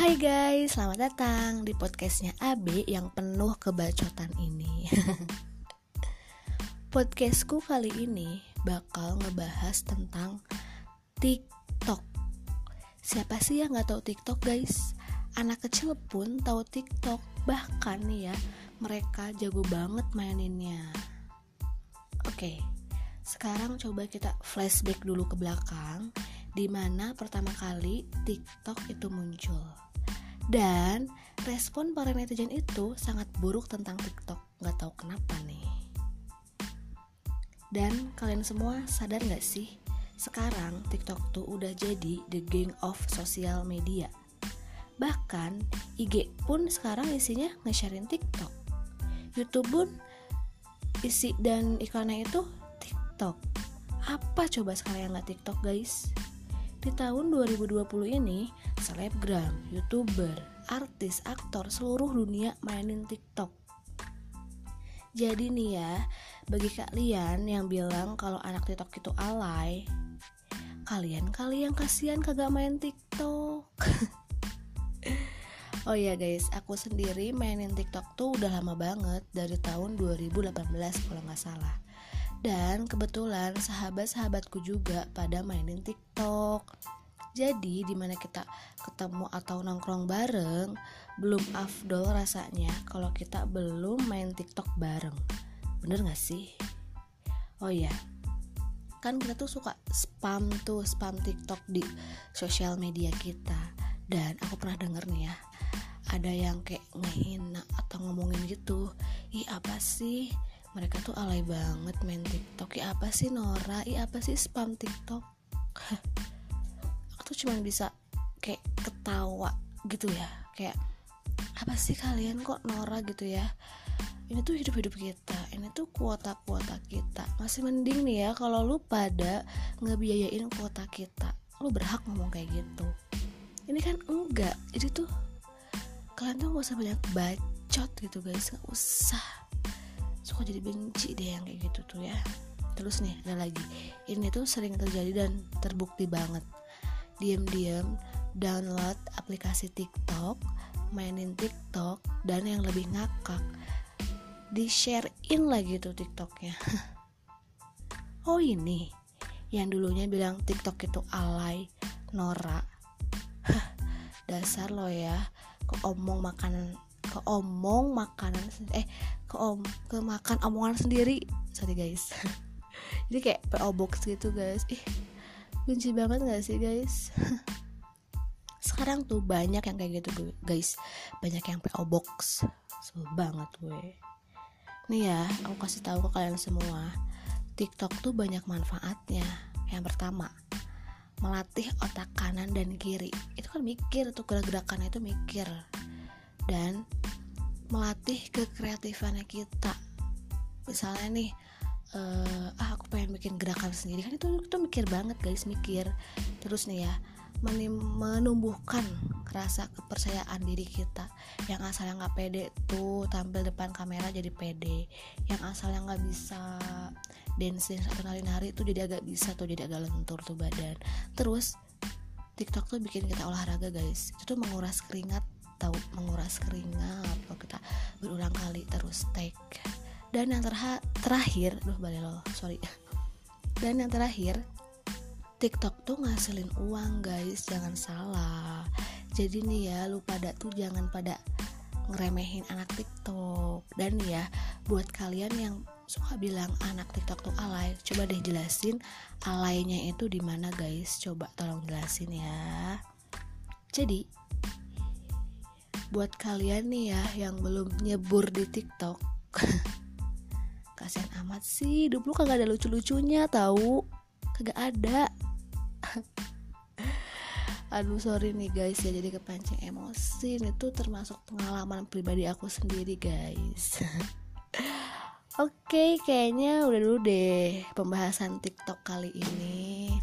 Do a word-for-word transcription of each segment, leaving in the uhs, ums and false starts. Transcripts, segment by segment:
Hai guys, selamat datang di podcastnya Abi yang penuh kebacotan ini. Podcastku kali ini bakal ngebahas tentang TikTok. Siapa sih yang gak tahu TikTok guys? Anak kecil pun tahu TikTok, bahkan ya mereka jago banget maininnya. Oke, sekarang coba kita flashback dulu ke belakang, dimana pertama kali TikTok itu muncul. Dan respon para netizen itu sangat buruk tentang TikTok, gak tahu kenapa nih. Dan kalian semua sadar gak sih, sekarang TikTok tuh udah jadi the gang of social media. Bahkan I G pun sekarang isinya nge-sharein TikTok, YouTube pun isi dan iklannya itu TikTok. Apa coba sekalian gak TikTok guys? Di tahun dua ribu dua puluh ini, selebgram, youtuber, artis, aktor, seluruh dunia mainin TikTok. Jadi nih ya, bagi kalian yang bilang kalau anak TikTok itu alay, kalian-kali yang kasihan kagak main TikTok. Oh iya guys, aku sendiri mainin TikTok tuh udah lama banget, dari tahun dua ribu delapan belas kalau gak salah. Dan kebetulan sahabat-sahabatku juga pada mainin TikTok. Jadi dimana kita ketemu atau nongkrong bareng, belum afdol rasanya kalau kita belum main TikTok bareng. Bener gak sih? Oh iya, kan kita tuh suka spam tuh, spam TikTok di sosial media kita. Dan aku pernah denger nih ya, ada yang kayak ngehina atau ngomongin gitu, ih apa sih? Mereka tuh alay banget main TikTok. Ih apa sih Nora? Ih apa sih spam TikTok? Aku tuh cuman bisa kayak ketawa gitu ya. Kayak apa sih kalian kok Nora gitu ya? Ini tuh hidup-hidup kita. Ini tuh kuota-kuota kita. Masih mending nih ya kalau lu pada ngebiayain kuota kita. Lu berhak ngomong kayak gitu. Ini kan enggak. Jadi tuh kalian tuh gak usah banyak bacot gitu guys. Gak usah. Suka jadi benci deh yang kayak gitu tuh ya. Terus nih ada lagi, ini tuh sering terjadi dan terbukti banget. Diam-diam download aplikasi TikTok, mainin TikTok, dan yang lebih ngakak, di-share-in lagi tuh TikToknya. Oh ini yang dulunya bilang TikTok itu alay, Nora. Dasar lo ya, keomong makanan keomong makanan eh keom kemakan omongan sendiri, sorry guys. Jadi kayak P O box gitu guys, ih benci banget nggak sih guys? Sekarang tuh banyak yang kayak gitu guys, banyak yang P O box, sebel banget gue. Nih ya, aku kasih tahu ke kalian semua, TikTok tuh banyak manfaatnya. Yang pertama, melatih otak kanan dan kiri. Itu kan mikir tuh, gerak-gerakannya itu mikir. Dan melatih kekreatifannya kita. Misalnya nih, uh, ah aku pengen bikin gerakan sendiri, kan itu itu mikir banget guys, mikir. Terus nih ya, menim- menumbuhkan rasa kepercayaan diri kita. Yang asalnya nggak pede tuh tampil depan kamera jadi pede. Yang asalnya nggak bisa dancing atau nari-nari tuh jadi agak bisa tuh, jadi agak lentur tuh badan. Terus TikTok tuh bikin kita olahraga guys. Itu tuh menguras keringat. Tahu menguras keringat kalau kita berulang kali terus take. Dan yang terha- terakhir, duh balik lo, sorry. Dan yang terakhir, TikTok tuh ngasilin uang guys, jangan salah. Jadi nih ya, lu pada tuh jangan pada ngeremehin anak TikTok. Dan ya, buat kalian yang suka bilang anak TikTok tuh alay, coba deh jelasin alaynya itu di mana guys, coba tolong jelasin ya. Jadi buat kalian nih ya yang belum nyebur di TikTok, kasian amat sih, hidup lu kagak ada lucu-lucunya tahu, kagak ada. Aduh sorry nih guys ya, jadi kepancing emosi. Itu termasuk pengalaman pribadi aku sendiri guys. Oke, kayaknya udah dulu deh pembahasan TikTok kali ini.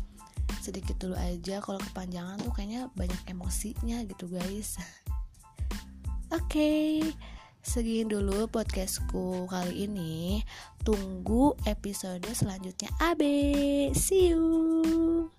Sedikit dulu aja, kalau kepanjangan tuh kayaknya banyak emosinya gitu guys. Oke, okay, segini dulu podcastku kali ini. Tunggu episode selanjutnya Abe. See you.